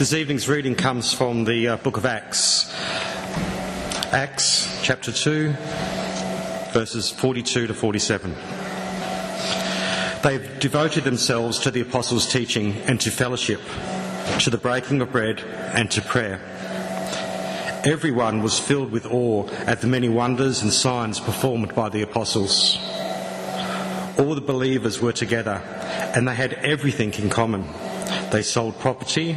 This evening's reading comes from the book of Acts. Acts chapter 2, verses 42 to 47. They've devoted themselves to the apostles' teaching and to fellowship, to the breaking of bread and to prayer. Everyone was filled with awe at the many wonders and signs performed by the apostles. All the believers were together, and they had everything in common. They sold property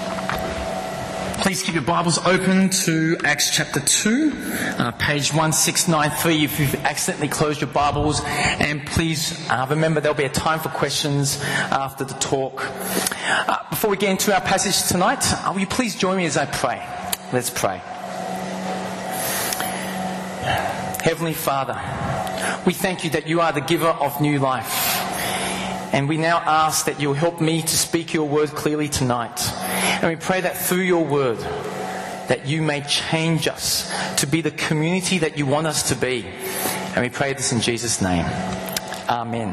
Please keep your Bibles open to Acts chapter 2, page 1693 if you've accidentally closed your Bibles, and please remember there'll be a time for questions after the talk. Before we get into our passage tonight, will you please join me as I pray? Let's pray. Heavenly Father, we thank you that you are the giver of new life. And we now ask that you'll help me to speak your word clearly tonight. And we pray that through your word, that you may change us to be the community that you want us to be. And we pray this in Jesus' name. Amen.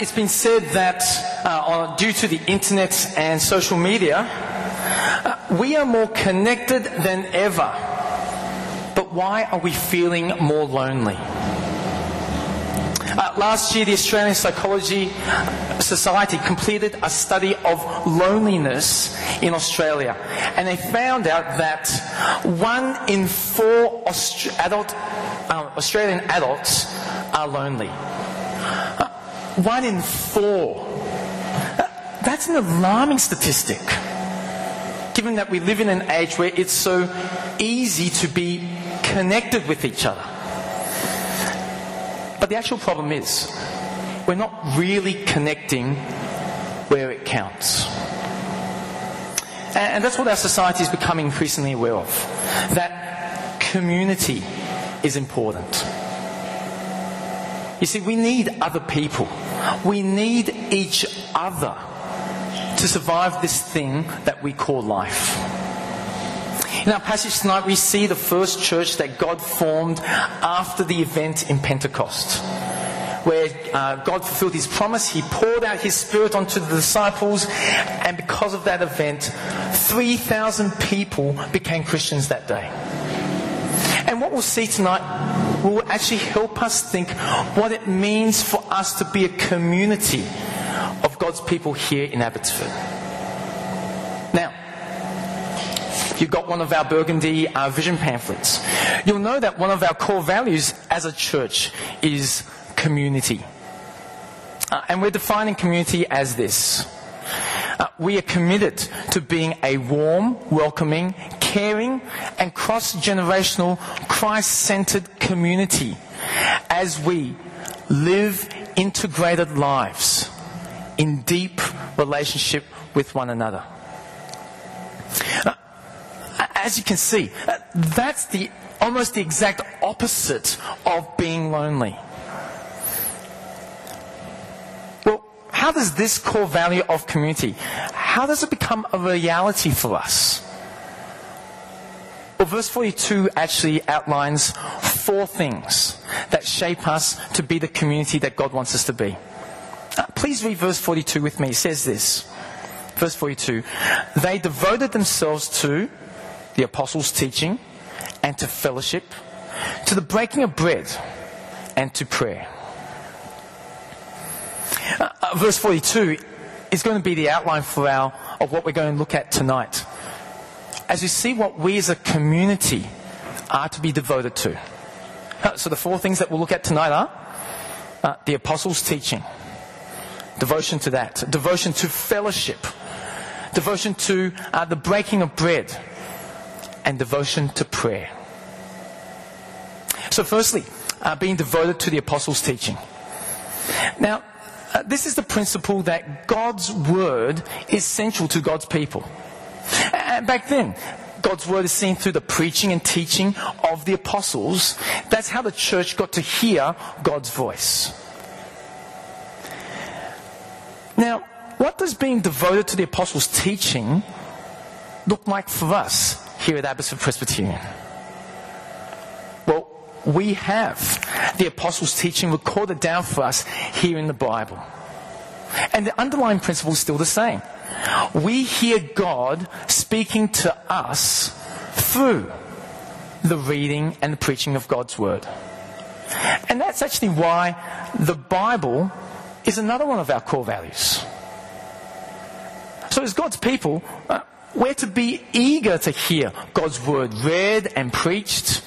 It's been said that due to the internet and social media, we are more connected than ever. But why are we feeling more lonely? Last year, the Australian Psychology Society completed a study of loneliness in Australia, and they found out that 1 in 4 Australian adults are lonely. 1 in 4. That's an alarming statistic, given that we live in an age where it's so easy to be connected with each other. But the actual problem is, we're not really connecting where it counts. And that's what our society is becoming increasingly aware of. That community is important. You see, we need other people. We need each other to survive this thing that we call life. In our passage tonight, we see the first church that God formed after the event in Pentecost, where God fulfilled his promise. He poured out his Spirit onto the disciples, and because of that event, 3,000 people became Christians that day. And what we'll see tonight will actually help us think what it means for us to be a community of God's people here in Abbotsford. Now, you got one of our Burgundy vision pamphlets. You'll know that one of our core values as a church is community. And we're defining community as this. We are committed to being a warm, welcoming, caring and cross-generational, Christ-centered community as we live integrated lives in deep relationship with one another. As you can see, that's almost the exact opposite of being lonely. Well, how does this core value of community, how does it become a reality for us? Well, verse 42 actually outlines 4 things that shape us to be the community that God wants us to be. Please read verse 42 with me. It says this. Verse 42, they devoted themselves to the apostles' teaching and to fellowship, to the breaking of bread and to prayer. Verse 42 is going to be the outline for of what we're going to look at tonight, as we see what we as a community are to be devoted to. So the 4 things that we'll look at tonight are the apostles' teaching, devotion to that, devotion to fellowship, devotion to the breaking of bread, and devotion to prayer. So firstly, being devoted to the apostles' teaching. Now, this is the principle that God's word is central to God's people. Back then, God's word is seen through the preaching and teaching of the apostles. That's how the church got to hear God's voice. Now, what does being devoted to the apostles' teaching look like for us here at Abbotsford Presbyterian? Well, we have the apostles' teaching recorded down for us here in the Bible. And the underlying principle is still the same. We hear God speaking to us through the reading and the preaching of God's word. And that's actually why the Bible is another one of our core values. So as God's people, we're to be eager to hear God's word read and preached.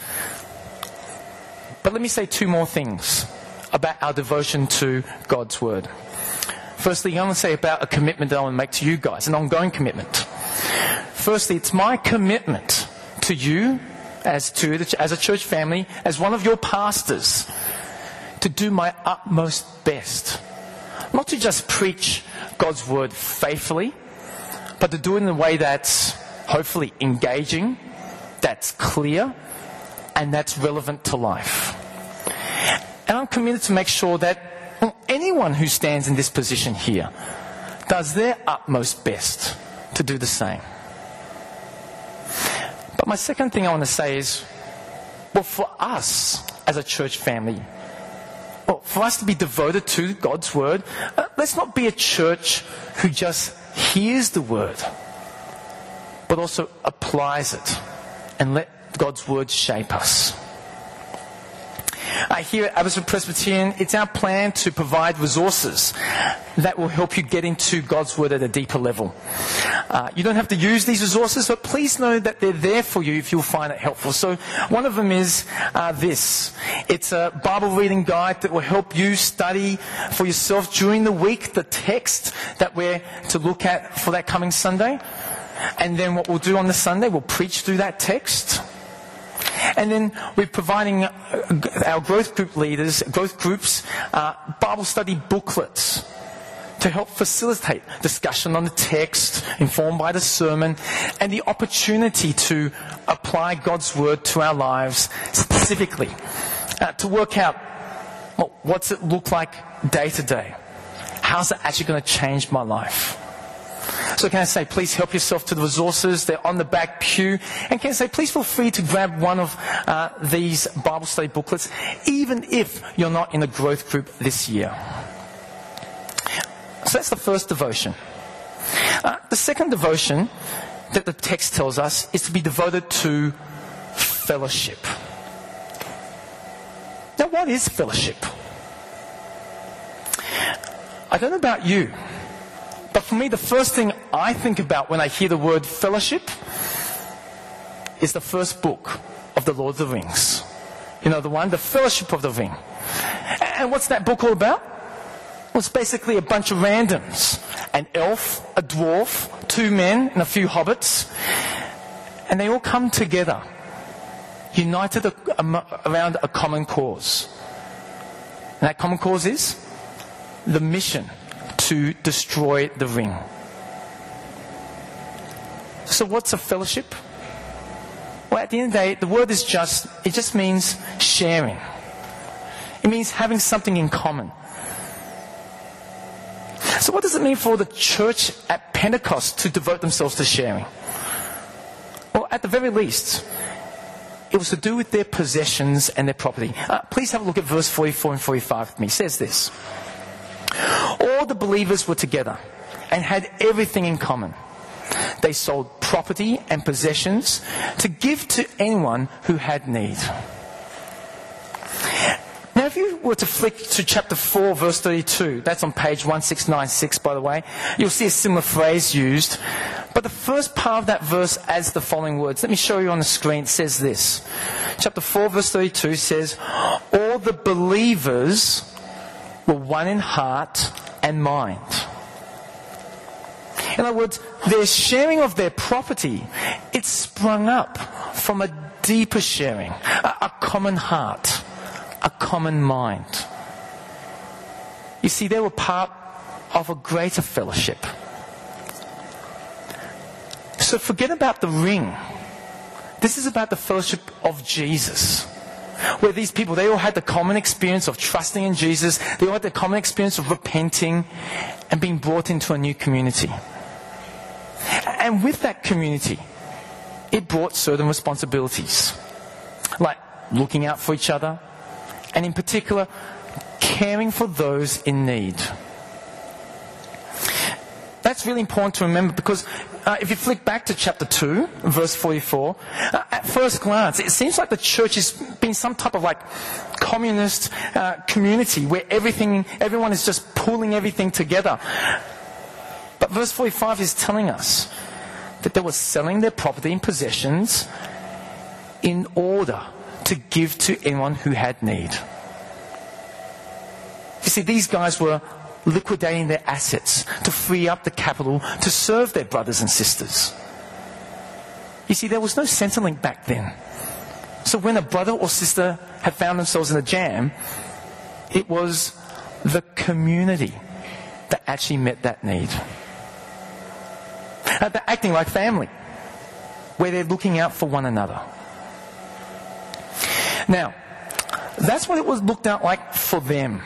But let me say two more things about our devotion to God's word. Firstly, I want to say about a commitment that I want to make to you guys, an ongoing commitment. Firstly, it's my commitment to you as a church family, as one of your pastors, to do my utmost best. Not to just preach God's word faithfully, but to do it in a way that's hopefully engaging, that's clear, and that's relevant to life. And I'm committed to make sure that anyone who stands in this position here does their utmost best to do the same. But my second thing I want to say is, well, for us as a church family, well, for us to be devoted to God's word, let's not be a church who just hears the word, but also applies it and let God's word shape us. Here at Abbotsford Presbyterian, it's our plan to provide resources that will help you get into God's word at a deeper level. You don't have to use these resources, but please know that they're there for you if you'll find it helpful. So one of them is this. It's a Bible reading guide that will help you study for yourself during the week the text that we're to look at for that coming Sunday. And then what we'll do on the Sunday, we'll preach through that text. And then we're providing our growth group leaders, growth groups, Bible study booklets to help facilitate discussion on the text, informed by the sermon, and the opportunity to apply God's word to our lives specifically, to work out, well, what's it look like day to day? How's it actually going to change my life? So can I say, please help yourself to the resources. They're on the back pew. And can I say, please feel free to grab one of these Bible study booklets, even if you're not in a growth group this year. So that's the first devotion. The second devotion that the text tells us is to be devoted to fellowship. Now, what is fellowship? I don't know about you, but for me, the first thing I think about when I hear the word fellowship is the first book of the Lord of the Rings. You know, the Fellowship of the Ring. And what's that book all about? Well, it's basically a bunch of randoms. An elf, a dwarf, two men, and a few hobbits. And they all come together, united around a common cause. And that common cause is the mission to destroy the ring. So what's a fellowship? Well, at the end of the day, the word is it just means sharing. It means having something in common. So what does it mean for the church at Pentecost to devote themselves to sharing? Well, at the very least, it was to do with their possessions and their property. Please have a look at verse 44 and 45 with me. It says this. All the believers were together and had everything in common. They sold property and possessions to give to anyone who had need. Now, if you were to flick to chapter 4, verse 32, that's on page 1696, by the way, you'll see a similar phrase used. But the first part of that verse adds the following words. Let me show you on the screen. It says this. Chapter 4, verse 32 says, all the believers were one in heart and mind. In other words, their sharing of their property, it sprung up from a deeper sharing, a common heart, a common mind. You see, they were part of a greater fellowship. So forget about the ring This is about the fellowship of Jesus, where these people, they all had the common experience of trusting in Jesus. They all had the common experience of repenting and being brought into a new community. And with that community, it brought certain responsibilities, like looking out for each other, and in particular, caring for those in need. That's really important to remember, because if you flick back to chapter 2, verse 44, at first glance, it seems like the church has been some type of like communist community where everyone is just pulling everything together. But verse 45 is telling us that they were selling their property and possessions in order to give to anyone who had need. You see, these guys were liquidating their assets to free up the capital to serve their brothers and sisters. You see, there was no Centrelink back then. So when a brother or sister had found themselves in a jam, it was the community that actually met that need. They're acting like family, where they're looking out for one another. Now, that's what it was looked out like for them.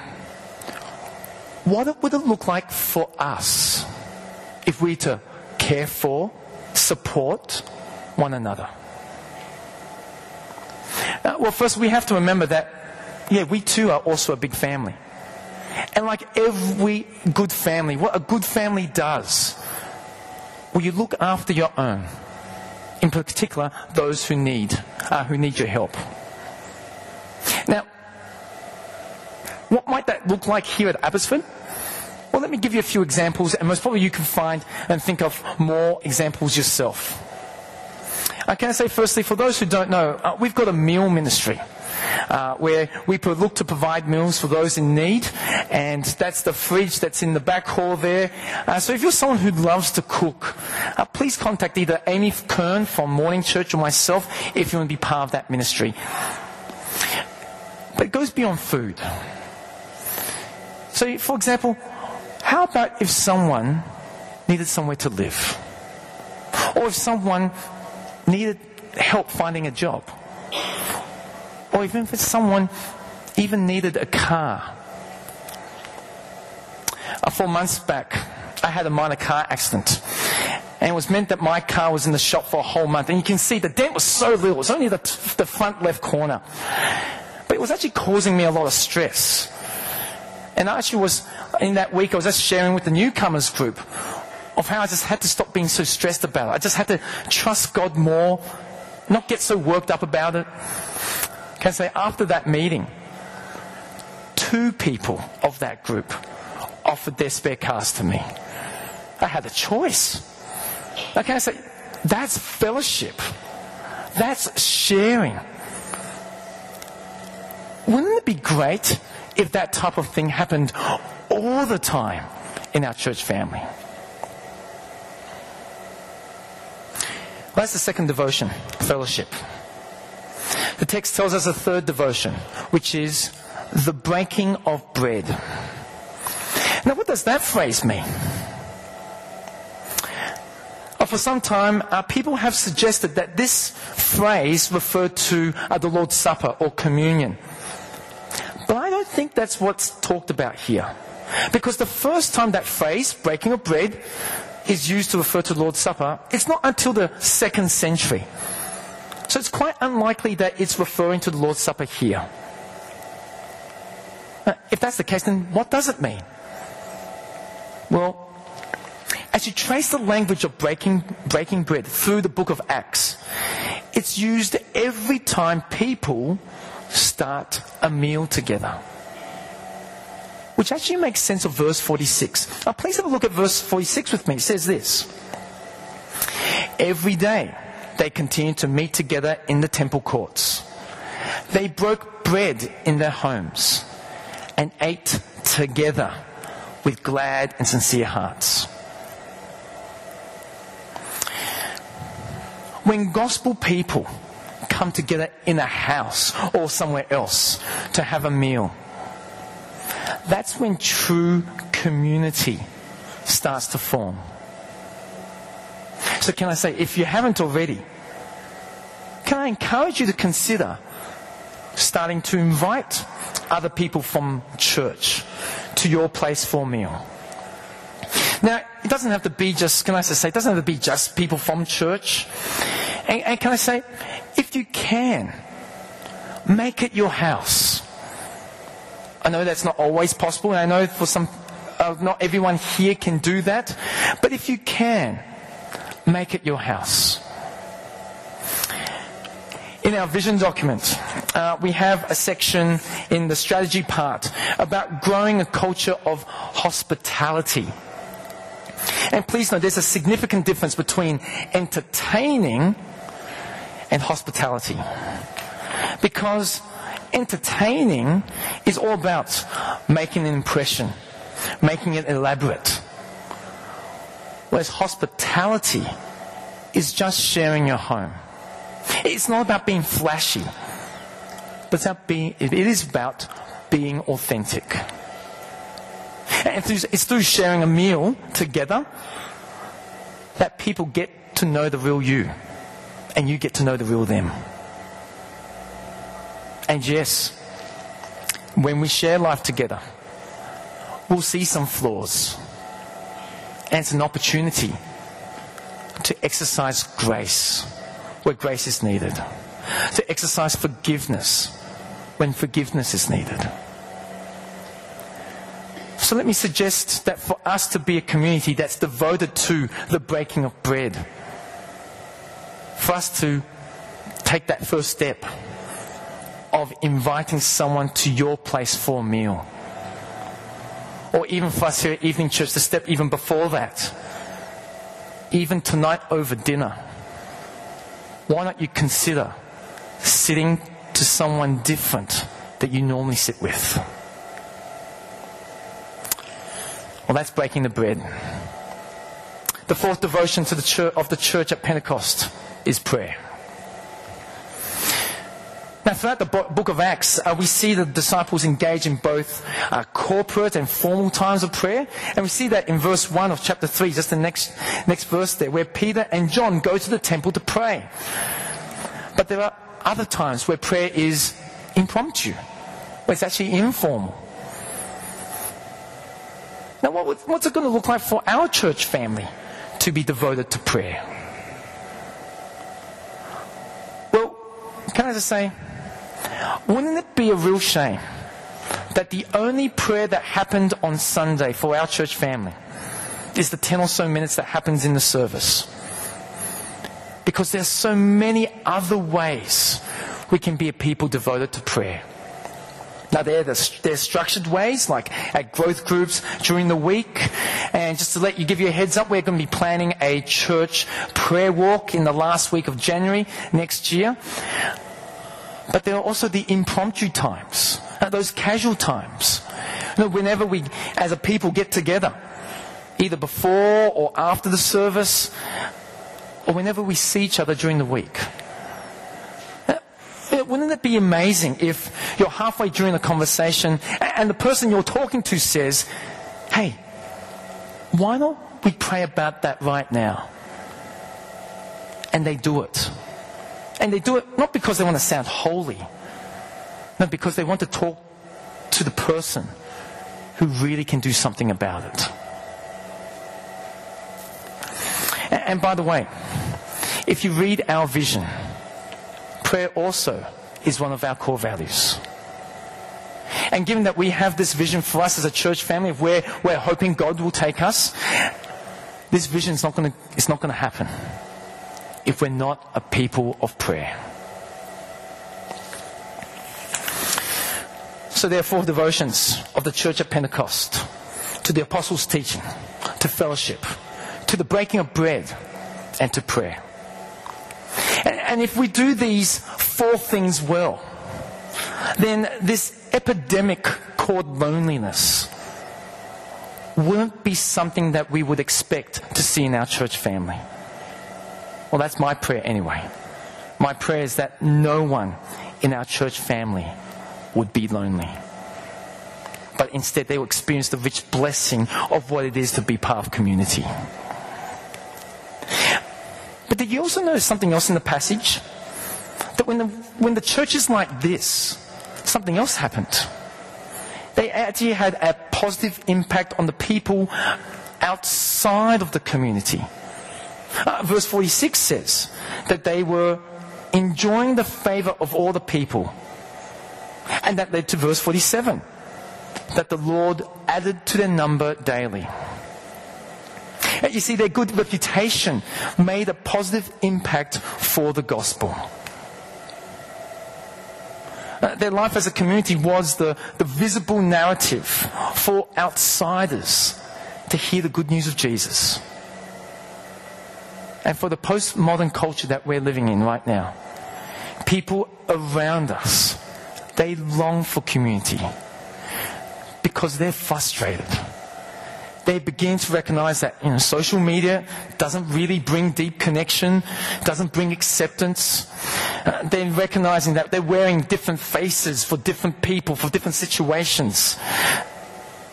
What would it look like for us if we were to care for, support one another? Well, first we have to remember that, yeah, we too are also a big family. And like every good family, what a good family does, well, you look after your own, in particular those who need your help. Now, what might that look like here at Abbotsford? Well, let me give you a few examples, and most probably you can find and think of more examples yourself. I can say firstly, for those who don't know, we've got a meal ministry where we look to provide meals for those in need, and that's the fridge that's in the back hall there. So if you're someone who loves to cook, please contact either Amy Kern from Morning Church or myself if you want to be part of that ministry. But it goes beyond food. So, for example, how about if someone needed somewhere to live? Or if someone needed help finding a job? Or even if someone even needed a car? 4 months back, I had a minor car accident. And it was meant that my car was in the shop for a whole month. And you can see the dent was so little. It was only the front left corner. But it was actually causing me a lot of stress. And I actually was, in that week, I was just sharing with the newcomers group of how I just had to stop being so stressed about it. I just had to trust God more, not get so worked up about it. Can I say, after that meeting, 2 people of that group offered their spare cars to me. I had a choice. Now, can I say, that's fellowship. That's sharing. Wouldn't it be great if that type of thing happened all the time in our church family? That's the second devotion, fellowship. The text tells us a third devotion, which is the breaking of bread. Now, what does that phrase mean? For some time, people have suggested that this phrase referred to the Lord's Supper or communion. I think that's what's talked about here, because the first time that phrase, breaking of bread, is used to refer to the Lord's Supper, it's not until the 2nd century. So it's quite unlikely that it's referring to the Lord's Supper here. Now, if that's the case, then what does it mean? Well, as you trace the language of breaking bread through the book of Acts, it's used every time people start a meal together, which actually makes sense of verse 46. Now please have a look at verse 46 with me. It says this: every day they continued to meet together in the temple courts. They broke bread in their homes and ate together with glad and sincere hearts. When gospel people come together in a house or somewhere else to have a meal, that's when true community starts to form. So can I say, if you haven't already, Can I encourage you to consider starting to invite other people from church to your place for a meal? Now, it doesn't have to be just, can I just say, it doesn't have to be just people from church. And can I say, if you can, make it your house. I know that's not always possible, and I know for some, not everyone here can do that, but if you can, make it your house. In our vision document, we have a section in the strategy part about growing a culture of hospitality. And please note, there's a significant difference between entertaining and hospitality. Because entertaining is all about making an impression, making it elaborate. Whereas hospitality is just sharing your home. It's not about being flashy, but it is about being authentic. And it's through sharing a meal together that people get to know the real you, and you get to know the real them. And yes, when we share life together, we'll see some flaws. And it's an opportunity to exercise grace where grace is needed. To exercise forgiveness when forgiveness is needed. So let me suggest that for us to be a community that's devoted to the breaking of bread, for us to take that first step of inviting someone to your place for a meal. Or even for us here at Evening Church, the step even before that. Even tonight over dinner. Why don't you consider sitting to someone different that you normally sit with? Well, that's breaking the bread. The fourth devotion to the church at Pentecost is prayer. Now, throughout the book of Acts, we see the disciples engage in both corporate and formal times of prayer. And we see that in verse 1 of chapter 3, just the next verse there, where Peter and John go to the temple to pray. But there are other times where prayer is impromptu, where it's actually informal. Now, what's it going to look like for our church family to be devoted to prayer? Well, can I just say, wouldn't it be a real shame that the only prayer that happened on Sunday for our church family is the 10 or so minutes that happens in the service? Because there's so many other ways we can be a people devoted to prayer. Now, there's structured ways, like at growth groups during the week. And just to give you a heads up, we're going to be planning a church prayer walk in the last week of January next year. But there are also the impromptu times, those casual times. You know, whenever we, as a people, get together, either before or after the service, or whenever we see each other during the week. Wouldn't it be amazing if you're halfway during a conversation and the person you're talking to says, "Hey, why not we pray about that right now?" And they do it. And they do it not because they want to sound holy, but because they want to talk to the person who really can do something about it. And by the way, if you read our vision, prayer also is one of our core values. And given that we have this vision for us as a church family of where we're hoping God will take us, this vision is not going to happen if we're not a people of prayer. So there are four devotions of the church at Pentecost: to the apostles' teaching, to fellowship, to the breaking of bread, and to prayer. And if we do these four things well, then this epidemic called loneliness wouldn't be something that we would expect to see in our church family. Well, that's my prayer anyway. My prayer is that no one in our church family would be lonely. But instead, they will experience the rich blessing of what it is to be part of community. But did you also notice something else in the passage? that when the churches like this, something else happened. They actually had a positive impact on the people outside of the community. Verse 46 says that they were enjoying the favor of all the people. And that led to verse 47, that the Lord added to their number daily. And you see, their good reputation made a positive impact for the gospel. Their life as a community was the visible narrative for outsiders to hear the good news of Jesus. And for the postmodern culture that we're living in right now, people around us, they long for community because they're frustrated. They begin to recognize that, you know, social media doesn't really bring deep connection, doesn't bring acceptance. They're recognizing that they're wearing different faces for different people, for different situations.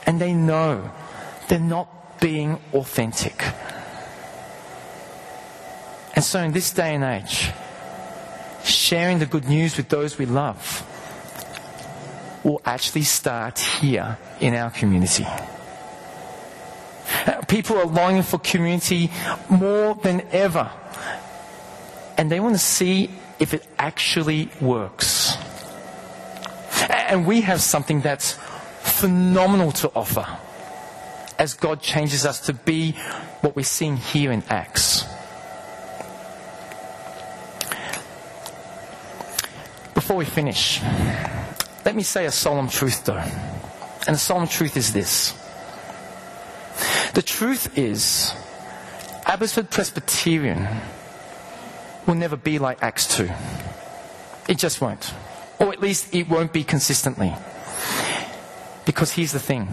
And they know they're not being authentic. And so in this day and age, sharing the good news with those we love will actually start here in our community. People are longing for community more than ever. And they want to see if it actually works. And we have something that's phenomenal to offer as God changes us to be what we're seeing here in Acts. Before we finish, let me say a solemn truth though. And the solemn truth is this. The truth is, Abbotsford Presbyterian will never be like Acts 2. It just won't. Or at least it won't be consistently. Because here's the thing.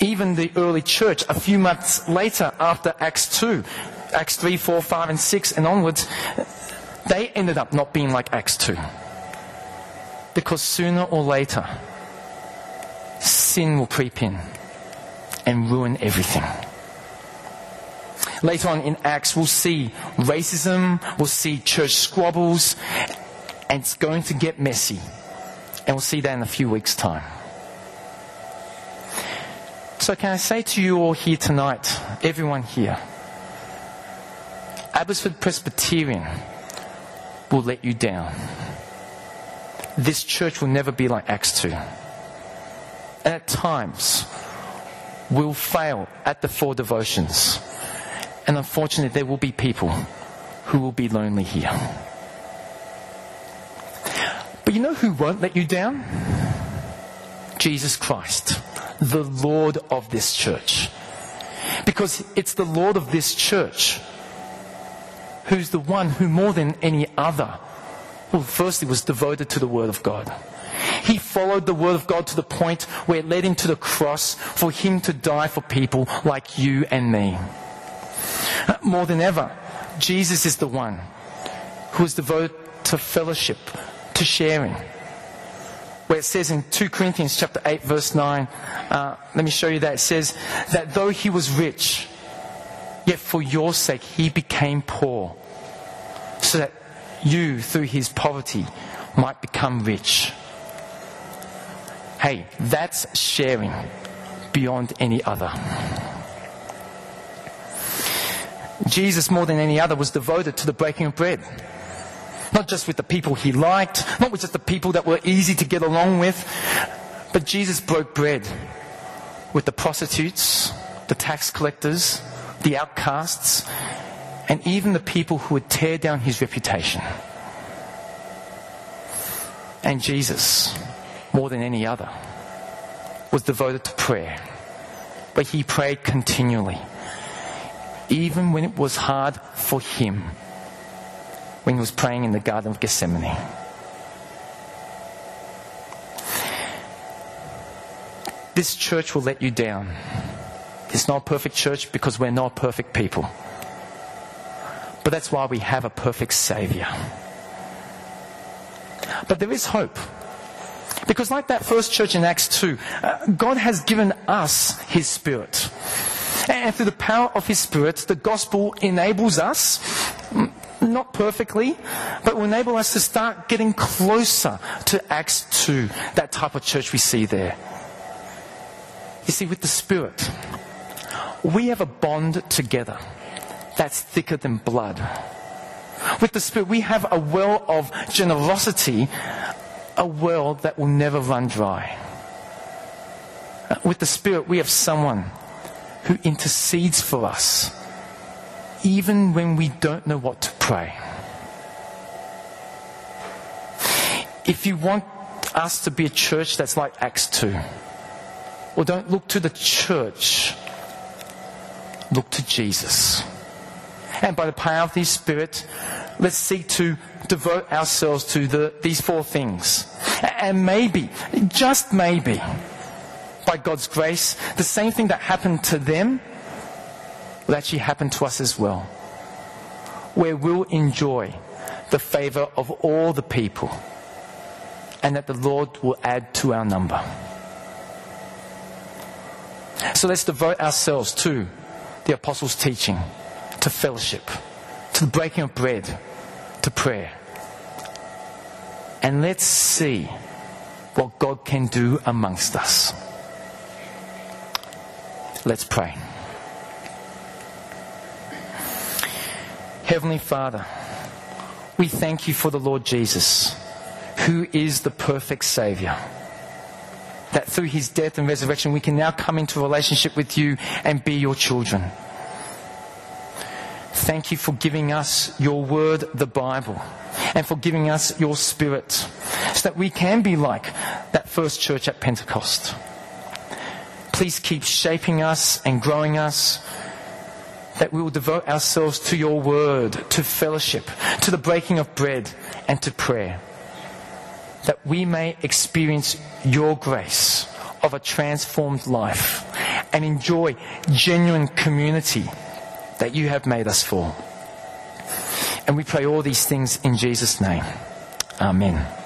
Even the early church, a few months later after Acts 2, Acts 3, 4, 5, and 6 and onwards, they ended up not being like Acts 2. Because sooner or later, sin will creep in and ruin everything. Later on in Acts, we'll see racism, we'll see church squabbles, and it's going to get messy. And we'll see that in a few weeks' time. So can I say to you all here tonight, everyone here, Abbotsford Presbyterian will let you down. This church will never be like Acts 2. And at times, will fail at the 4 devotions. And unfortunately, there will be people who will be lonely here. But you know who won't let you down? Jesus Christ, the Lord of this church. Because it's the Lord of this church who's the one who more than any other, well, firstly was devoted to the Word of God. He followed the Word of God to the point where it led him to the cross for him to die for people like you and me. More than ever, Jesus is the one who is devoted to fellowship, to sharing. Where it says in 2 Corinthians chapter 8 verse 9, let me show you that. It says that though he was rich, yet for your sake he became poor, so that you through his poverty might become rich. Hey, that's sharing beyond any other. Jesus, more than any other, was devoted to the breaking of bread. Not just with the people he liked, not with just the people that were easy to get along with, but Jesus broke bread with the prostitutes, the tax collectors, the outcasts, and even the people who would tear down his reputation. And Jesus, more than any other, was devoted to prayer. But he prayed continually, even when it was hard for him, when he was praying in the Garden of Gethsemane. This church will let you down. It's not a perfect church because we're not perfect people. But that's why we have a perfect Savior. But there is hope. Because like that first church in Acts 2, God has given us his Spirit. And through the power of his Spirit, the gospel enables us, not perfectly, but will enable us to start getting closer to Acts 2, that type of church we see there. You see, with the Spirit, we have a bond together that's thicker than blood. With the Spirit, we have a well of generosity, a well that will never run dry. With the Spirit, we have someone who intercedes for us, even when we don't know what to pray. If you want us to be a church that's like Acts 2, well, don't look to the church, look to Jesus. And by the power of the Spirit, let's seek to devote ourselves to these four things. And maybe, just maybe, by God's grace, the same thing that happened to them will actually happen to us as well, where we'll enjoy the favor of all the people and that the Lord will add to our number. So let's devote ourselves to the apostles' teaching, to fellowship, to the breaking of bread, to prayer. And let's see what God can do amongst us. Let's pray. Heavenly Father, we thank you for the Lord Jesus, who is the perfect Saviour. That through his death and resurrection, we can now come into a relationship with you and be your children. Thank you for giving us your word, the Bible, and for giving us your Spirit, so that we can be like that first church at Pentecost. Please keep shaping us and growing us, that we will devote ourselves to your word, to fellowship, to the breaking of bread, and to prayer, that we may experience your grace of a transformed life and enjoy genuine community that you have made us for. And we pray all these things in Jesus' name. Amen.